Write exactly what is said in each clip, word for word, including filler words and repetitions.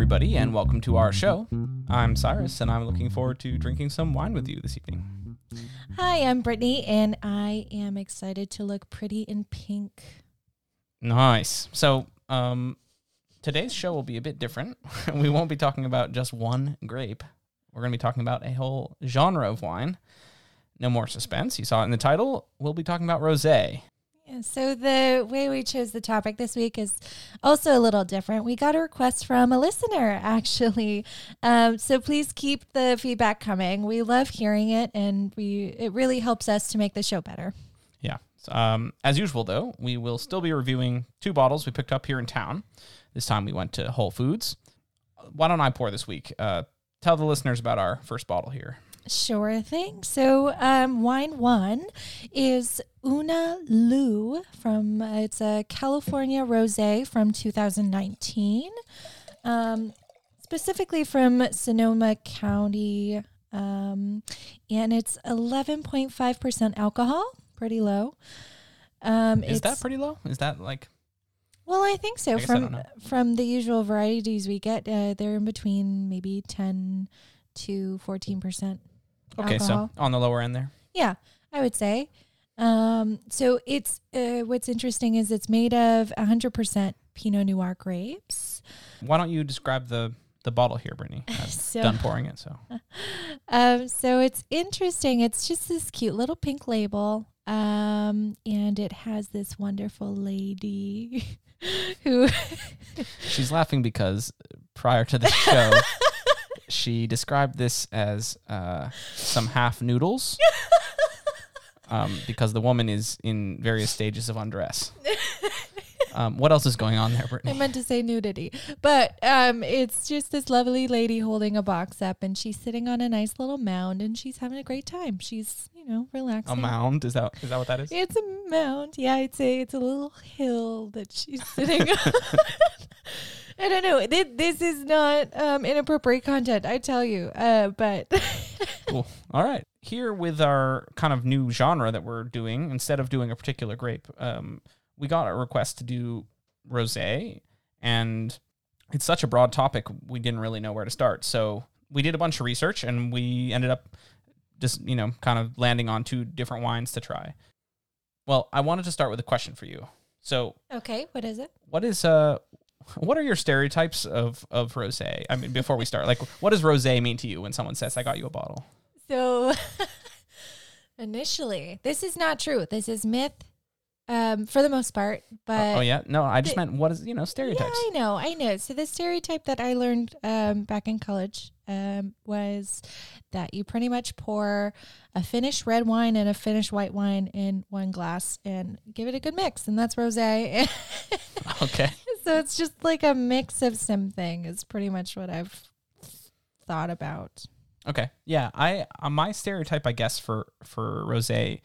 everybody, and welcome to our show. I'm Cyrus, and I'm looking forward to drinking some wine with you this evening. Hi, I'm Brittany, and I am excited to look pretty in pink. Nice. So, um, today's show will be a bit different. We won't be talking about just one grape. We're going to be talking about a whole genre of wine. No more suspense. You saw it in the title. We'll be talking about rosé. So the way we chose the topic this week is also a little different. We got a request from a listener, actually. Um, so please keep the feedback coming. We love hearing it, and we it really helps us to make the show better. Yeah. So, um, as usual, though, we will still be reviewing two bottles we picked up here in town. This time we went to Whole Foods. Why don't I pour this week? Uh, tell the listeners about our first bottle here. Sure thing. So um, wine one is Una Lu from, uh, it's a California rosé from two thousand nineteen, um, specifically from Sonoma County, um, and it's eleven point five percent alcohol, pretty low. Um, is that pretty low? Is that like... Well, I think so. I from from the usual varieties we get, uh, they're in between maybe ten to fourteen percent. Okay, alcohol. So on the lower end there. Yeah, I would say. Um, so it's uh, what's interesting is it's made of one hundred percent Pinot Noir grapes. Why don't you describe the, the bottle here, Brittany? I'm so, done pouring it. So um, so it's interesting. It's just this cute little pink label, um, and it has this wonderful lady who... She's laughing because prior to the show... She described this as uh, some half noodles um, because the woman is in various stages of undress. Um, what else is going on there, Brittany? I meant to say nudity, but um, it's just this lovely lady holding a box up, and she's sitting on a nice little mound, and she's having a great time. She's, you know, relaxing. A mound? Is that is that what that is? It's a mound. Yeah, I'd say it's a little hill that she's sitting on. I don't know. This is not um, inappropriate content, I tell you, uh, but... Cool. All right. Here with our kind of new genre that we're doing, instead of doing a particular grape, um, we got a request to do rosé, and it's such a broad topic, we didn't really know where to start. So we did a bunch of research, and we ended up just, you know, kind of landing on two different wines to try. Well, I wanted to start with a question for you. So... Okay. What is it? What is... Uh, What are your stereotypes of, of rosé? I mean, before we start, like, what does rosé mean to you when someone says, I got you a bottle? So, initially, this is not true. This is myth um, for the most part. But uh, Oh, yeah? No, I just the, meant what is, you know, stereotypes. Yeah, I know, I know. So, the stereotype that I learned um, back in college um, was that you pretty much pour a Finnish red wine and a Finnish white wine in one glass and give it a good mix, and that's rosé. Okay. So it's just like a mix of something is pretty much what I've thought about. Okay. Yeah. I uh, my stereotype, I guess, for, for rosé,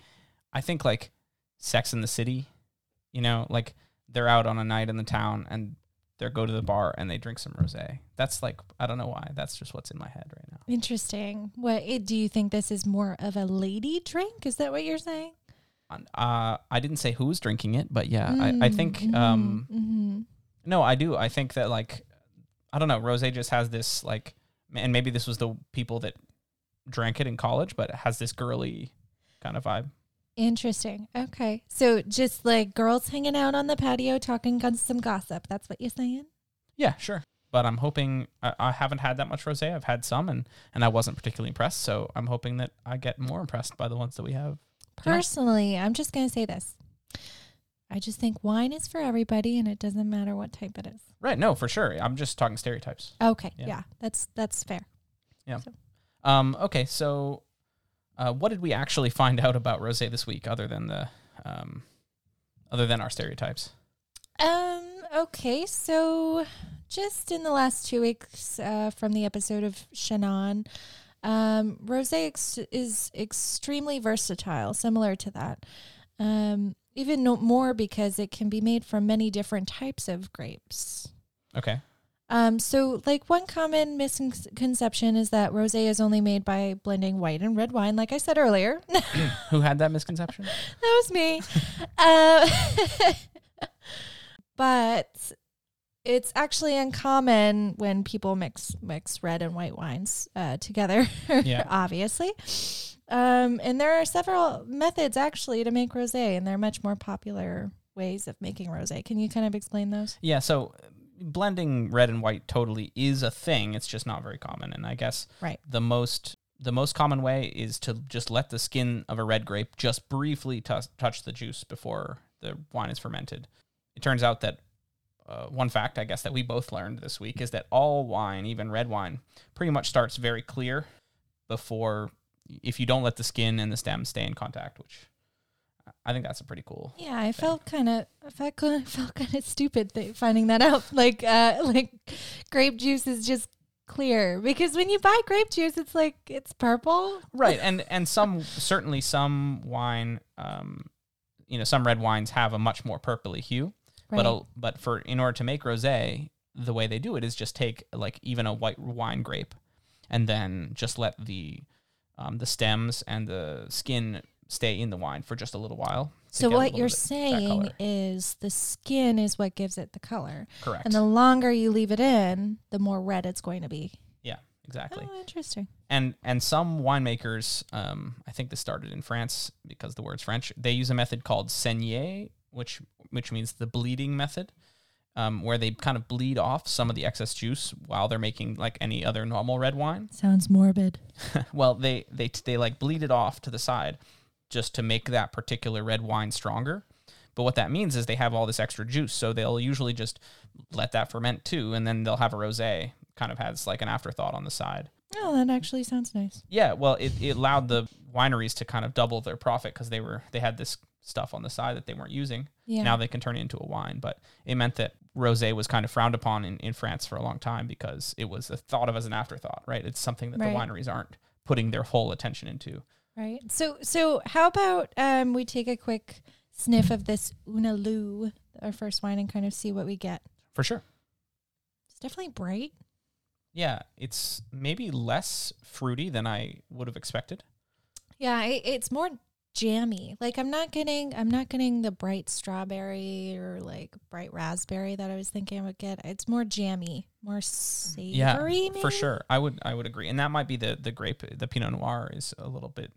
I think like Sex and the City, you know, like they're out on a night in the town and they go to the bar and they drink some rosé. That's like, I don't know why. That's just what's in my head right now. Interesting. What do you think this is more of a lady drink? Is that what you're saying? Uh, I didn't say who's drinking it, but yeah, mm, I, I think... Mm, um, mm-hmm. No, I do. I think that, like, I don't know, rosé just has this, like, and maybe this was the people that drank it in college, but it has this girly kind of vibe. Interesting. Okay. So just, like, girls hanging out on the patio talking some gossip. That's what you're saying? Yeah, sure. But I'm hoping, I, I haven't had that much rosé. I've had some, and, and I wasn't particularly impressed, so I'm hoping that I get more impressed by the ones that we have. Personally, tonight. I'm just going to say this. I just think wine is for everybody, and it doesn't matter what type it is. Right. No, for sure. I'm just talking stereotypes. Okay. Yeah. yeah that's that's fair. Yeah. So. Um, okay. So uh, what did we actually find out about rosé this week other than the um, other than our stereotypes? Um. Okay. So just in the last two weeks uh, from the episode of Shannon, um, rosé ex- is extremely versatile, similar to that. Um Even no more because it can be made from many different types of grapes. Okay. Um. So, like, one common misconception is that rosé is only made by blending white and red wine, like I said earlier. Who had that misconception? That was me. uh, but It's actually uncommon when people mix mix red and white wines uh, together, yeah. obviously. Um, and there are several methods, actually, to make rosé, and they're much more popular ways of making rosé. Can you kind of explain those? Yeah, so blending red and white totally is a thing. It's just not very common. And I guess right. the most... The most common way is to just let the skin of a red grape just briefly t- touch the juice before the wine is fermented. It turns out that uh, one fact, I guess, that we both learned this week is that all wine, even red wine, pretty much starts very clear before, if you don't let the skin and the stem stay in contact, which I think that's a pretty cool. Yeah, I thing. felt kind of I felt kind of stupid that, finding that out. Like, uh, like grape juice is just clear, because when you buy grape juice, it's like it's purple, right? And and some certainly some wine, um, you know, some red wines have a much more purpley hue. Right. But a, but for in order to make rosé, the way they do it is just take like even a white wine grape, and then just let the um, the stems and the skin stay in the wine for just a little while. So what you're saying is the skin is what gives it the color. Correct. And the longer you leave it in, the more red it's going to be. Yeah, exactly. Oh, interesting. And and some winemakers, um, I think this started in France because the word's French, they use a method called saignée, which which means the bleeding method, um, where they kind of bleed off some of the excess juice while they're making like any other normal red wine. Sounds morbid. Well, they, they, they like bleed it off to the side, just to make that particular red wine stronger. But what that means is they have all this extra juice, so they'll usually just let that ferment too, and then they'll have a rosé, kind of has like an afterthought on the side. Oh, that actually sounds nice. Yeah, well, it, it allowed the wineries to kind of double their profit because they were they had this stuff on the side that they weren't using. Yeah. Now they can turn it into a wine, but it meant that rosé was kind of frowned upon in, in France for a long time because it was thought of as an afterthought, right? It's something that right. the wineries aren't putting their whole attention into. Right. So so how about um, we take a quick sniff of this Una Lu, our first wine, and kind of see what we get. For sure. It's definitely bright. Yeah, it's maybe less fruity than I would have expected. Yeah, it, it's more jammy. Like I'm not getting I'm not getting the bright strawberry or like bright raspberry that I was thinking I would get. It's more jammy, more savory. Yeah, maybe? For sure. I would I would agree. And that might be the the grape, the Pinot Noir is a little bit,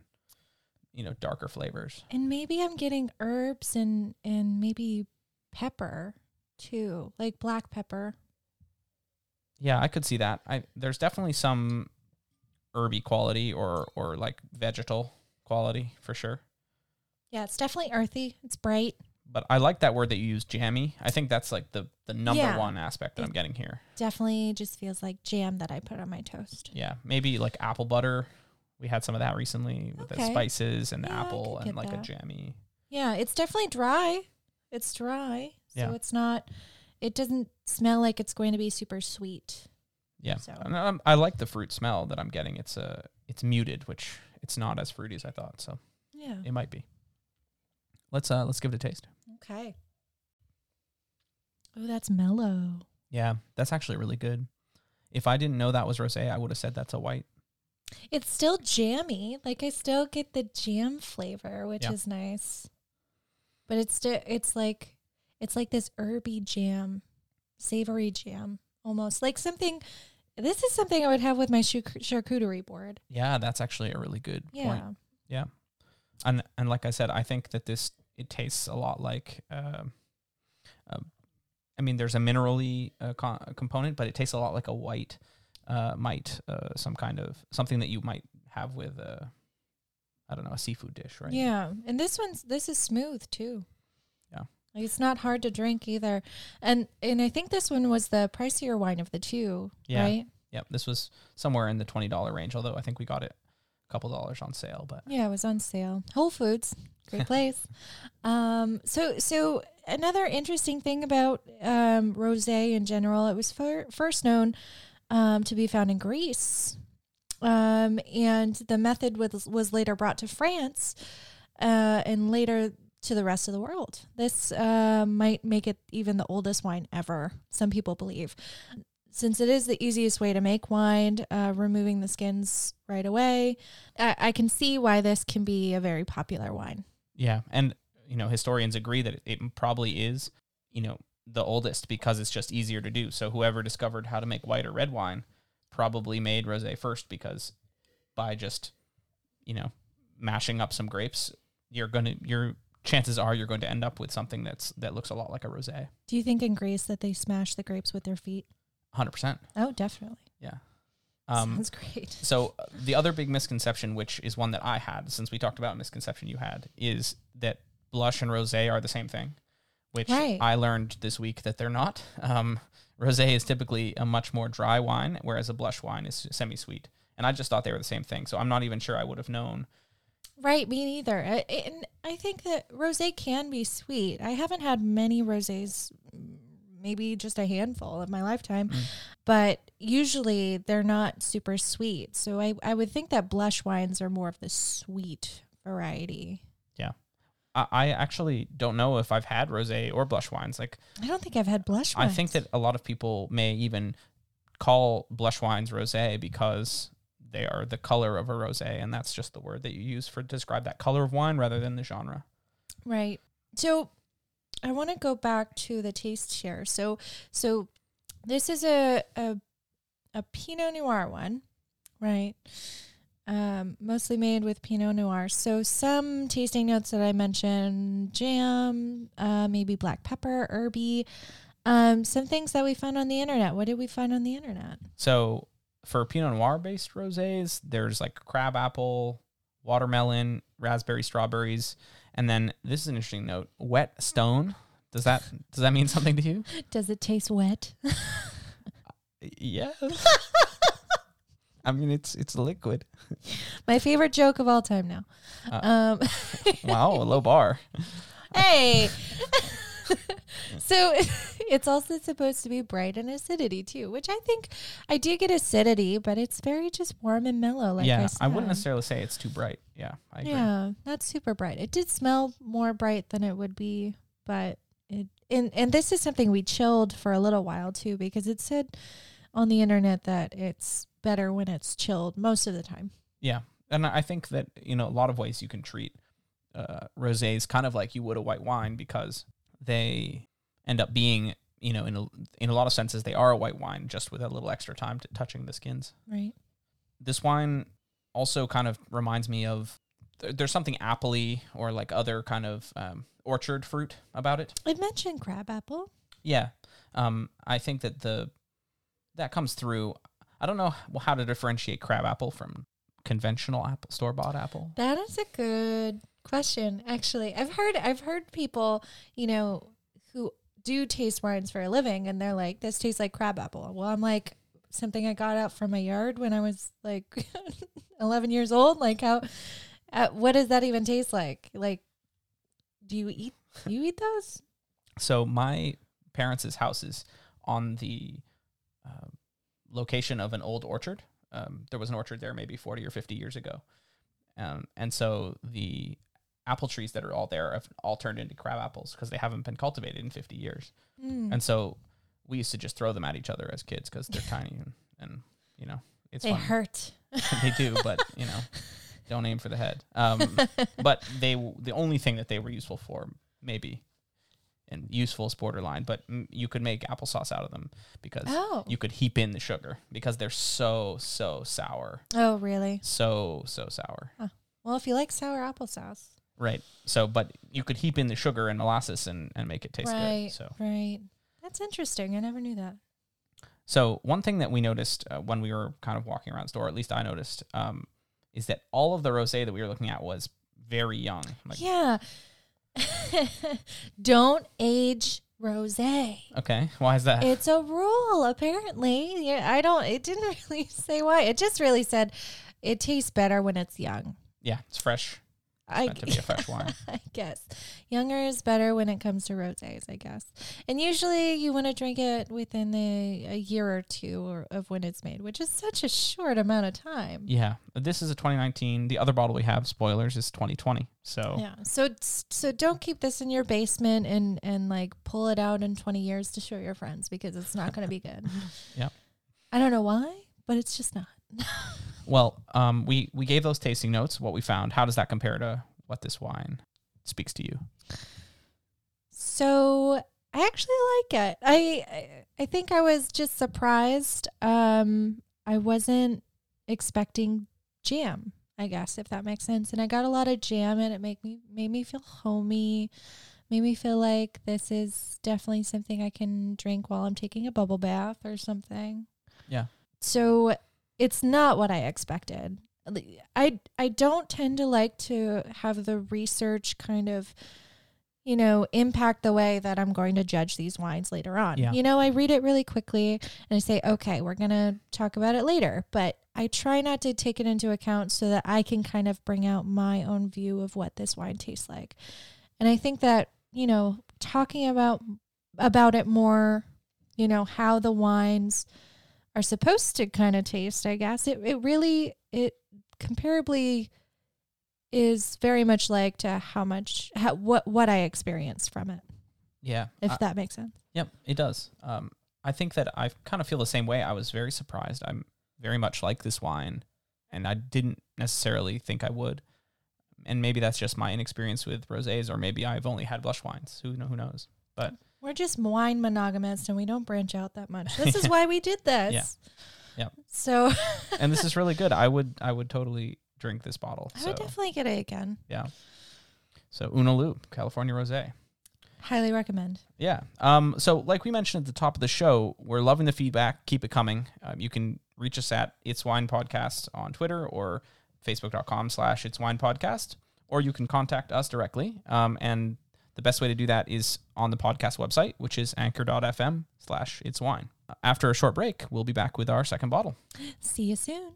you know, darker flavors. And maybe I'm getting herbs and, and maybe pepper too, like black pepper. Yeah, I could see that. I there's definitely some herby quality or or like vegetal quality for sure. Yeah, it's definitely earthy. It's bright. But I like that word that you used, jammy. I think that's like the, the number yeah. one aspect that it I'm getting here. Definitely just feels like jam that I put on my toast. Yeah, maybe like apple butter. We had some of that recently with okay. the spices and the yeah, apple and like that. A jammy. Yeah, it's definitely dry. It's dry. So yeah. it's not, it doesn't smell like it's going to be super sweet. Yeah. So. And I'm, I like the fruit smell that I'm getting. It's a, it's muted, which it's not as fruity as I thought. So yeah, it might be. Let's, uh, let's give it a taste. Okay. Oh, that's mellow. Yeah, that's actually really good. If I didn't know that was rosé, I would have said that's a white. It's still jammy. Like I still get the jam flavor, which yeah. is nice. But it's st- it's like it's like this herby jam, savory jam almost. Like something this is something I would have with my charcuterie board. Yeah, that's actually a really good yeah. point. Yeah. And and like I said, I think that this it tastes a lot like uh, uh, I mean there's a minerally uh, con- component, but it tastes a lot like a white Uh, might uh, some kind of something that you might have with uh, I don't know, a seafood dish, right? Yeah, and this one's this is smooth too. Yeah, like it's not hard to drink either, and and I think this one was the pricier wine of the two. Yeah, right? Yeah, this was somewhere in the twenty dollar range. Although I think we got it a couple dollars on sale, but yeah, it was on sale. Whole Foods, great place. Um, so so another interesting thing about um rosé in general, it was fir- first known. Um, to be found in Greece, um, and the method was was later brought to France, uh, and later to the rest of the world. This uh, might make it even the oldest wine ever. Some people believe, since it is the easiest way to make wine, uh, removing the skins right away. I, I can see why this can be a very popular wine. Yeah, and you know, historians agree that it, it probably is. You know, the oldest because it's just easier to do. So whoever discovered how to make white or red wine probably made rosé first, because by just, you know, mashing up some grapes, you're going to, you're, chances are you're going to end up with something that's that looks a lot like a rosé. Do you think in Greece that they smash the grapes with their feet? one hundred percent. Oh, definitely. Yeah. Um, Sounds great. So uh, the other big misconception, which is one that I had, since we talked about misconception you had, is that blush and rosé are the same thing, which right. I learned this week that they're not. Um, rosé is typically a much more dry wine, whereas a blush wine is semi-sweet. And I just thought they were the same thing, so I'm not even sure I would have known. Right, me neither. I, and I think that rosé can be sweet. I haven't had many rosés, maybe just a handful of my lifetime, mm. but usually they're not super sweet. So I, I would think that blush wines are more of the sweet variety. Yeah. I, I actually don't know if I've had rosé or blush wines. Like, I don't think I've had blush wines. I think that a lot of people may even call blush wines rosé because they are the color of a rosé, and that's just the word that you use for describe that color of wine rather than the genre. Right. So I want to go back to the taste share. So so this is a a, a Pinot Noir one, right? Um, mostly made with Pinot Noir. So some tasting notes that I mentioned, jam, uh, maybe black pepper, herby, um, some things that we found on the internet. What did we find on the internet? So for Pinot Noir-based rosés, there's like crab apple, watermelon, raspberry, strawberries, and then this is an interesting note: wet stone. Does that does that mean something to you? Does it taste wet? Yes. I mean, it's it's liquid. My favorite joke of all time now. Uh, um, wow, a low bar. Hey. So it's also supposed to be bright and acidity too, which I think I do get acidity, but it's very just warm and mellow. Like yeah, I said. I wouldn't necessarily say it's too bright. Yeah, I agree. Yeah, not super bright. It did smell more bright than it would be, but it and and this is something we chilled for a little while too, because it said on the internet that it's better when it's chilled most of the time. Yeah, and I think that, you know, a lot of ways you can treat uh, rosés kind of like you would a white wine, because they end up being, you know, in a, in a lot of senses, they are a white wine, just with a little extra time to touching the skins. Right. This wine also kind of reminds me of, th- there's something appley or like other kind of um, orchard fruit about it. I mentioned crab apple. Yeah. Um, I think that the that comes through. I don't know how to differentiate crab apple from conventional apple, store-bought apple. That is a good question, actually. I've heard I've heard people, you know, who do taste wines for a living, and they're like, this tastes like crab apple. Well, I'm like, something I got out from my yard when I was like eleven years old. Like, how uh, what does that even taste like? Like, do you eat do you eat those? So my parents' house is on the uh, location of an old orchard. Um, there was an orchard there maybe forty or fifty years ago. Um, and so the apple trees that are all there have all turned into crab apples because they haven't been cultivated in fifty years. Mm. And so we used to just throw them at each other as kids because they're tiny and, and, you know, it's They fun. Hurt. They do, but, you know, don't aim for the head. Um, but they the only thing that they were useful for, maybe, and useful is borderline, but m- you could make applesauce out of them because oh. you could heap in the sugar because they're so, so sour. Oh, really? So, so sour. Huh. Well, if you like sour applesauce. Right. So, but you could heap in the sugar and molasses and, and make it taste right, good. So. Right. That's interesting. I never knew that. So one thing that we noticed uh, when we were kind of walking around the store, at least I noticed, um, is that all of the rosé that we were looking at was very young. Like, yeah. Don't age rosé. Okay, why is that? It's a rule, apparently. Yeah, I don't. It didn't really say why. It just really said it tastes better when it's young. Yeah, it's fresh. It's I, meant to be a fresh wine. I guess younger is better when it comes to rosés. I guess, and usually you want to drink it within a, a year or two or, of when it's made, which is such a short amount of time. Yeah, this is a twenty nineteen. The other bottle we have, spoilers, is twenty twenty. So yeah, so so don't keep this in your basement and and like pull it out in twenty years to show your friends, because it's not going to be good. Yep. I don't know why, but it's just not. Well, um, we, we gave those tasting notes, what we found. How does that compare to what this wine speaks to you? So I I actually like it. I I think I was just surprised. Um, I wasn't expecting jam, I guess, if that makes sense. And I got a lot of jam, and it made me made me feel homey, made me feel like this is definitely something I can drink while I'm taking a bubble bath or something. Yeah. So it's not what I expected. I I don't tend to like to have the research kind of, you know, impact the way that I'm going to judge these wines later on. Yeah. You know, I read it really quickly and I say, okay, we're going to talk about it later. But I try not to take it into account so that I can kind of bring out my own view of what this wine tastes like. And I think that, you know, talking about about it more, you know, how the wines are supposed to kind of taste, I guess, it, it really, it comparably is very much like to how much, how, what, what I experienced from it. Yeah. If I, that makes sense. Yep, it does. Um, I think that I kind of feel the same way. I was very surprised. I'm very much like this wine, and I didn't necessarily think I would. And maybe that's just my inexperience with rosés, or maybe I've only had blush wines. Who, who knows? But we're just wine monogamists, and we don't branch out that much. This yeah. is why we did this. Yeah. Yeah. So. And this is really good. I would, I would totally drink this bottle. I so. would definitely get it again. Yeah. So Una Lu, California Rosé. Highly recommend. Yeah. Um. So like we mentioned at the top of the show, we're loving the feedback. Keep it coming. Um, you can reach us at It's Wine Podcast on Twitter or facebook.com slash It's Wine Podcast, or you can contact us directly. Um, and the best way to do that is on the podcast website, which is anchor.fm slash It's Wine. After a short break, we'll be back with our second bottle. See you soon.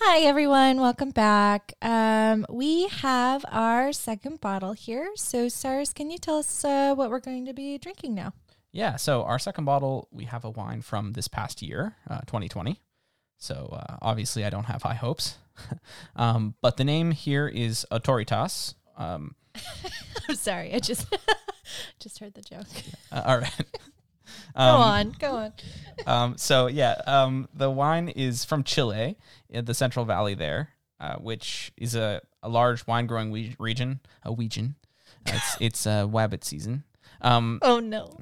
Hi, everyone. Welcome back. Um, we have our second bottle here. So, Cyrus, can you tell us uh, what we're going to be drinking now? Yeah. So our second bottle, we have a wine from this past year, uh, twenty twenty. So uh, obviously I don't have high hopes. um, but the name here is Auctoritas. Um, I'm sorry. I just just heard the joke. Uh, all right. Um, go on, go on. um, so yeah, um, the wine is from Chile, in the Central Valley there, uh, which is a, a large wine-growing we- region. A region. Uh, it's it's uh, wabbit season. Um, oh no.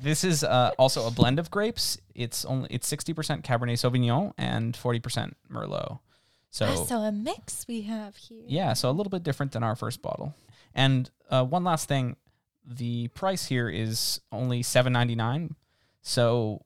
This is uh, also a blend of grapes. It's only it's sixty percent Cabernet Sauvignon and forty percent Merlot. So ah, so a mix we have here. Yeah, so a little bit different than our first bottle. And uh, one last thing. The price here is only seven ninety-nine, so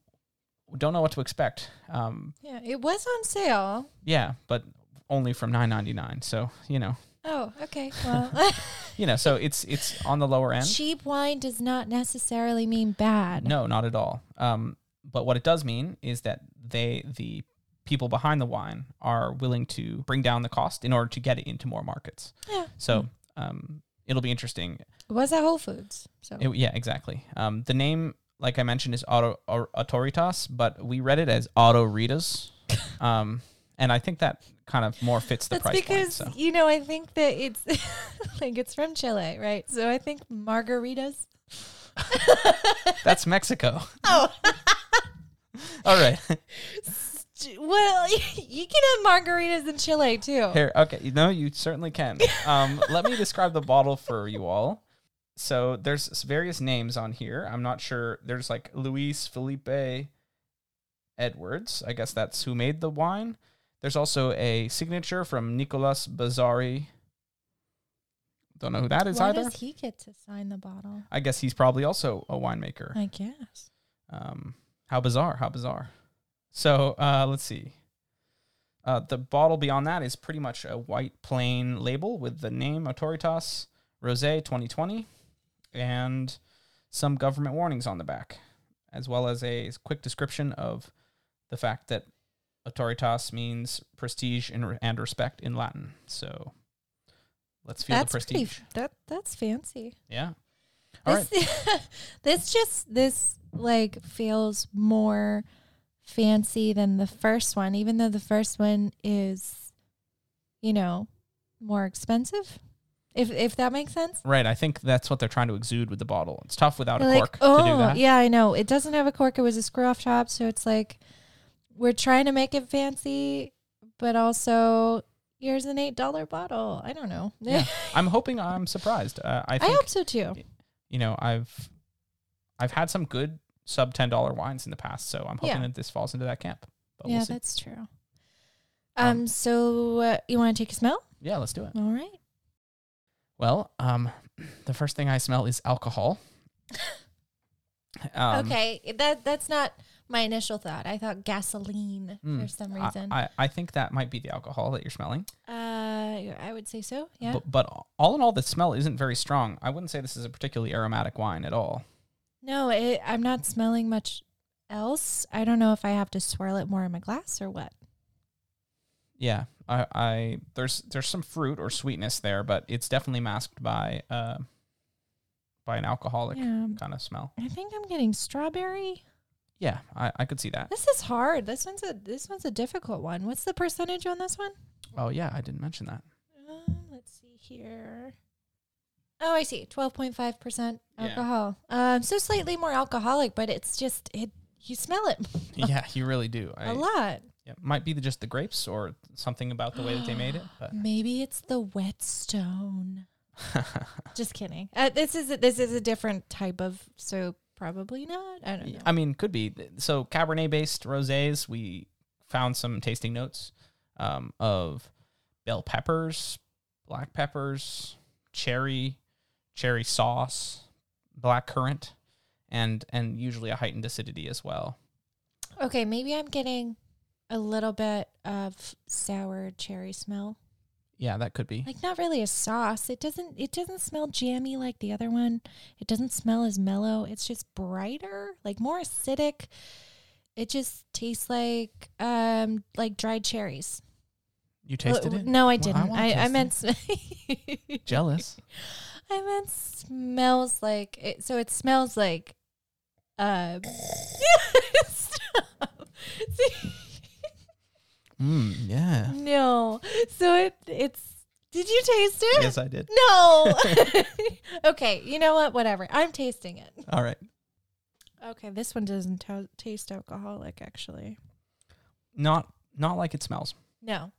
don't know what to expect. Um, yeah, it was on sale. Yeah, but only from nine ninety-nine. So you know. Oh, okay. Well, you know, so it's it's on the lower end. Cheap wine does not necessarily mean bad. No, not at all. Um, but what it does mean is that they the people behind the wine are willing to bring down the cost in order to get it into more markets. Yeah. So um, it'll be interesting. It was at Whole Foods. So it, yeah, exactly. Um, the name, like I mentioned, is Auto, or, Auctoritas, but we read it as Auctoritas. Um, and I think that kind of more fits the That's price because, point. Because, so. you know, I think that it's like it's from Chile, right? So I think margaritas. That's Mexico. Oh. All right. Well, you can have margaritas in Chile, too. Here, okay. No, you certainly can. Um, let me describe the bottle for you all. So there's various names on here. I'm not sure. There's like Luis Felipe Edwards. I guess that's who made the wine. There's also a signature from Nicolas Bazzari. Don't know who that is Why either. Why does he get to sign the bottle? I guess he's probably also a winemaker. I guess. Um, how bizarre. How bizarre. So uh, let's see. Uh, the bottle beyond that is pretty much a white plain label with the name Auctoritas Rosé twenty twenty. And some government warnings on the back, as well as a quick description of the fact that Auctoritas means prestige and, and respect in Latin. So let's feel that's the prestige. Pretty, that that's fancy. Yeah. All this, right. this just this like feels more fancy than the first one, even though the first one is, you know, more expensive. If if that makes sense. Right. I think that's what they're trying to exude with the bottle. It's tough without they're a cork like, oh, to do that. Yeah, I know. It doesn't have a cork. It was a screw-off top. So it's like we're trying to make it fancy, but also here's an eight dollar bottle. I don't know. Yeah. I'm hoping I'm surprised. Uh, I, think, I hope so too. You know, I've I've had some good sub ten dollar wines in the past, so I'm hoping yeah. that this falls into that camp. But yeah, we'll see. That's true. Um, um so uh, you want to take a smell? Yeah, let's do it. All right. Well, um the first thing I smell is alcohol. um, okay, that that's not my initial thought. I thought gasoline mm, for some reason. I, I, I think that might be the alcohol that you're smelling. Uh, I would say so, yeah. But, but all in all, the smell isn't very strong. I wouldn't say this is a particularly aromatic wine at all. No, it, I'm not smelling much else. I don't know if I have to swirl it more in my glass or what. Yeah, I, I there's there's some fruit or sweetness there, but it's definitely masked by uh by an alcoholic yeah. kind of smell. I think I'm getting strawberry. Yeah, I, I could see that. This is hard. This one's a this one's a difficult one. What's the percentage on this one? Oh yeah, I didn't mention that. Um, let's see here. Oh, I see, twelve point five percent alcohol. Yeah. Um, so slightly more alcoholic, but it's just it. You smell it. Yeah, you really do. I, a lot. Yeah, might be the, just the grapes or something about the way that they made it. But. Maybe it's the whetstone. Just kidding. Uh, this is a, this is a different type of so. Probably not. I don't know. I mean, could be. So Cabernet-based rosés, we found some tasting notes um, of bell peppers, black peppers, cherry, cherry sauce, black currant, and, and usually a heightened acidity as well. Okay, maybe I'm getting a little bit of sour cherry smell. Yeah, that could be. Like not really a sauce. It doesn't it doesn't smell jammy like the other one. It doesn't smell as mellow. It's just brighter, like more acidic. It just tastes like um like dried cherries. You tasted well, it? No, I well, didn't. I, I, I meant sm- jealous. I meant smells like it, so it smells like uh stop. See? Mm, yeah. No. So it it's. Did you taste it? Yes, I did. No. Okay. You know what? Whatever. I'm tasting it. All right. Okay. This one doesn't t- taste alcoholic, actually. Not not like it smells. No.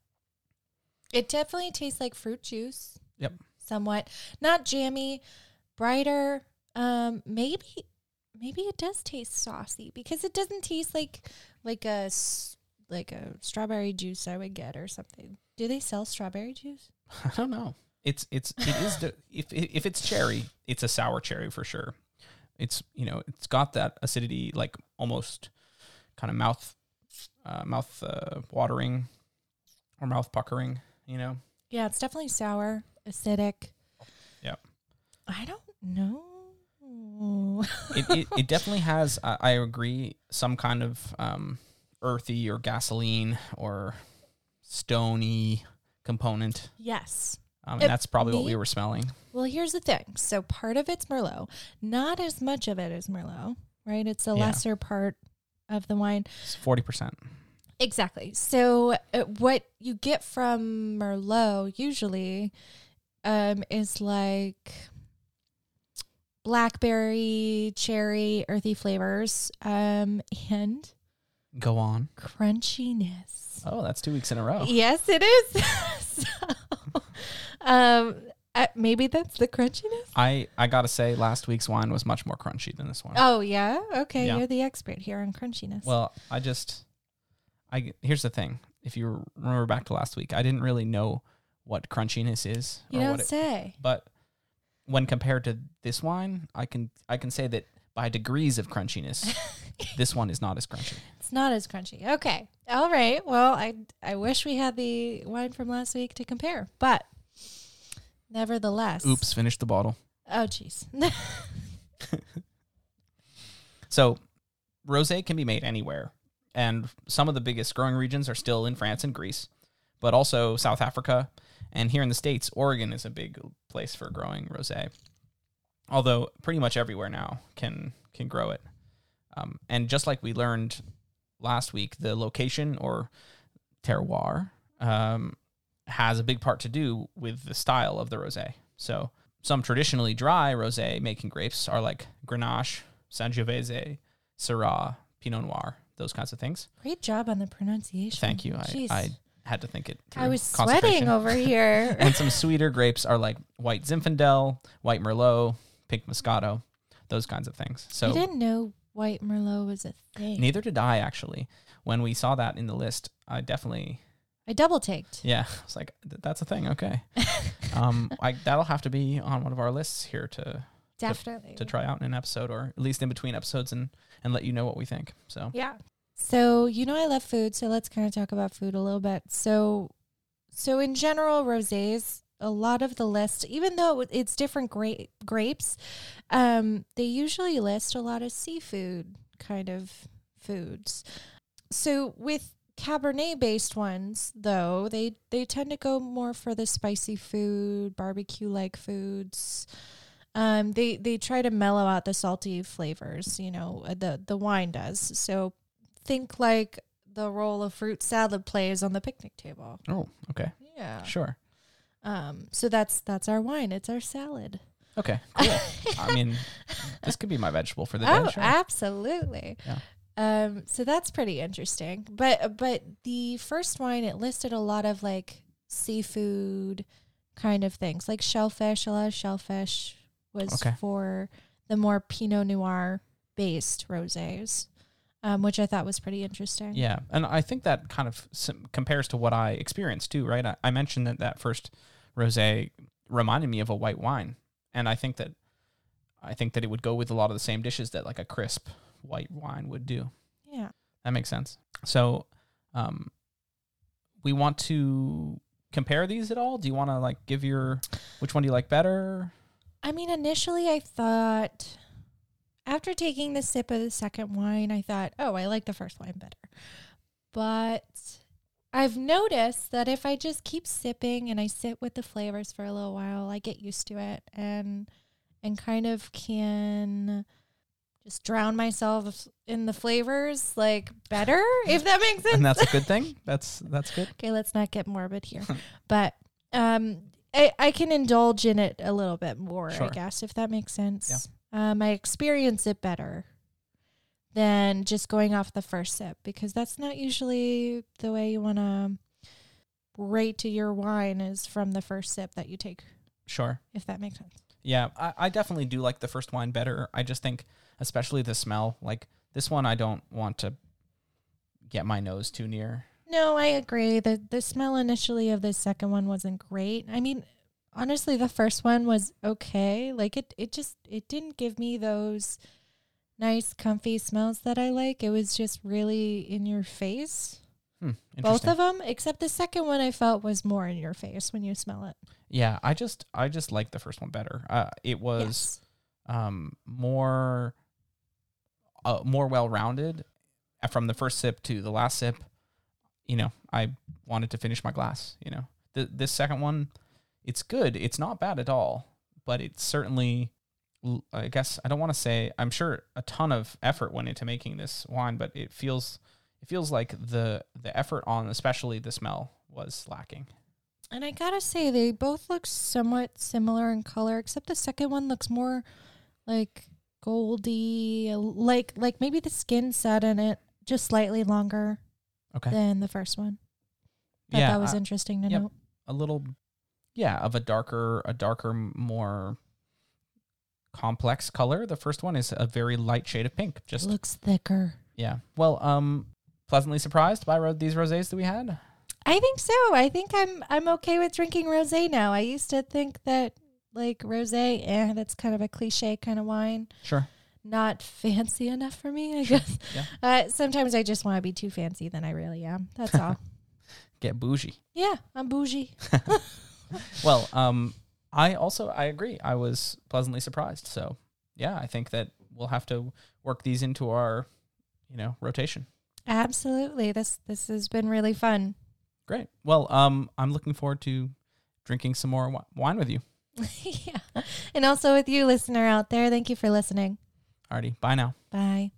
It definitely tastes like fruit juice. Yep. Somewhat. Not jammy. Brighter. Um. Maybe. Maybe it does taste saucy because it doesn't taste like like a. S- like a strawberry juice I would get or something. Do they sell strawberry juice? I don't know. It's it's it is the, if if it's cherry, it's a sour cherry for sure. It's you know it's got that acidity, like almost kind of mouth uh, mouth uh, watering or mouth puckering. You know. Yeah, it's definitely sour, acidic. Yeah. I don't know. it, it it definitely has. Uh, I agree. Some kind of um. earthy or gasoline or stony component. Yes. Um, and that's probably what we were smelling. Well, here's the thing. So part of it's Merlot. Not as much of it as Merlot, right? It's a yeah. lesser part of the wine. It's forty percent. Exactly. So uh, what you get from Merlot usually um, is like blackberry, cherry, earthy flavors, um, and... Go on. Crunchiness. Oh, that's two weeks in a row. Yes, it is. so, um, uh, maybe that's the crunchiness. I, I got to say, last week's wine was much more crunchy than this one. Oh, yeah? Okay, yeah. You're the expert here on crunchiness. Well, I just, I here's the thing. If you remember back to last week, I didn't really know what crunchiness is. You or don't what it, say. But when compared to this wine, I can I can say that by degrees of crunchiness, this one is not as crunchy. It's not as crunchy. Okay. All right. Well, I I wish we had the wine from last week to compare, but nevertheless. Oops, finished the bottle. Oh, jeez. So, rosé can be made anywhere, and some of the biggest growing regions are still in France and Greece, but also South Africa, and here in the States, Oregon is a big place for growing rosé. Although pretty much everywhere now can can grow it. Um, and just like we learned last week, the location or terroir um, has a big part to do with the style of the rosé. So some traditionally dry rosé making grapes are like Grenache, Sangiovese, Syrah, Pinot Noir, those kinds of things. Great job on the pronunciation. Thank you. I, I had to think it through. I was sweating over here. And some sweeter grapes are like White Zinfandel, White Merlot, Pink Moscato, those kinds of things. So I didn't know White Merlot was a thing. Neither did I, actually. When we saw that in the list, I definitely... I double-taked. Yeah. I was like, that's a thing. Okay. um, I, that'll have to be on one of our lists here to... Definitely. To, to try out in an episode, or at least in between episodes, and, and let you know what we think. So yeah. So, you know, I love food, so let's kind of talk about food a little bit. So, so in general, rosés, a lot of the list, even though it's different gra- grapes, um, they usually list a lot of seafood kind of foods. So with Cabernet-based ones, though, they, they tend to go more for the spicy food, barbecue-like foods. Um, they, they try to mellow out the salty flavors, you know, the, the wine does. So think like the role a fruit salad plays on the picnic table. Oh, okay. Yeah. Sure. Um, so that's, that's our wine. It's our salad. Okay, cool. I mean, this could be my vegetable for the oh, day. Sure. Absolutely. Yeah. Um, so that's pretty interesting. But, but the first wine, it listed a lot of like seafood kind of things, like shellfish, a lot of shellfish. was okay. for the more Pinot Noir based rosés, um, which I thought was pretty interesting. Yeah, and I think that kind of sim- compares to what I experienced too, right? I, I mentioned that that first rosé reminded me of a white wine, and I think that I think that it would go with a lot of the same dishes that like a crisp white wine would do. Yeah, that makes sense. So, um, we want to compare these at all? Do you want to like give your which one do you like better? I mean, initially I thought, after taking the sip of the second wine, I thought, oh, I like the first wine better. But I've noticed that if I just keep sipping and I sit with the flavors for a little while, I get used to it and and kind of can just drown myself in the flavors like better, if that makes sense. And that's a good thing. That's that's good. Okay, let's not get morbid here. But um I, I can indulge in it a little bit more, sure. I guess, if that makes sense. Yeah. Um, I experience it better than just going off the first sip, because that's not usually the way you want to rate to your wine, is from the first sip that you take. Sure. If that makes sense. Yeah, I, I definitely do like the first wine better. I just think, especially the smell, like this one I don't want to get my nose too near. No, I agree. The the smell initially of the second one wasn't great. I mean, honestly, the first one was okay. Like it, it just it didn't give me those nice, comfy smells that I like. It was just really in your face. Hmm, both of them, except the second one I felt was more in your face when you smell it. Yeah, I just I just like the first one better. Uh, it was yes. um, more uh, more well-rounded from the first sip to the last sip. You know, I wanted to finish my glass, you know. The, this second one, it's good. It's not bad at all, but it's certainly, I guess, I don't want to say, I'm sure a ton of effort went into making this wine, but it feels it feels like the, the effort on, especially the smell, was lacking. And I got to say, they both look somewhat similar in color, except the second one looks more like goldy, like like maybe the skin sat in it just slightly longer. Okay. Than the first one. Thought yeah, that was uh, interesting to yep. note. A little, yeah, of a darker, a darker, more complex color. The first one is a very light shade of pink. Just looks thicker. Yeah. Well, um, pleasantly surprised by ro- these rosés that we had. I think so. I think I'm I'm okay with drinking rosé now. I used to think that like rosé, eh, that's kind of a cliche kind of wine. Sure. Not fancy enough for me, I guess. Yeah. Uh, sometimes I just want to be too fancy than I really am. That's all. Get bougie. Yeah, I'm bougie. Well, um, I also, I agree. I was pleasantly surprised. So, yeah, I think that we'll have to work these into our, you know, rotation. Absolutely. This this has been really fun. Great. Well, um, I'm looking forward to drinking some more wi- wine with you. Yeah. And also with you, listener out there, thank you for listening. Alrighty, bye now. Bye.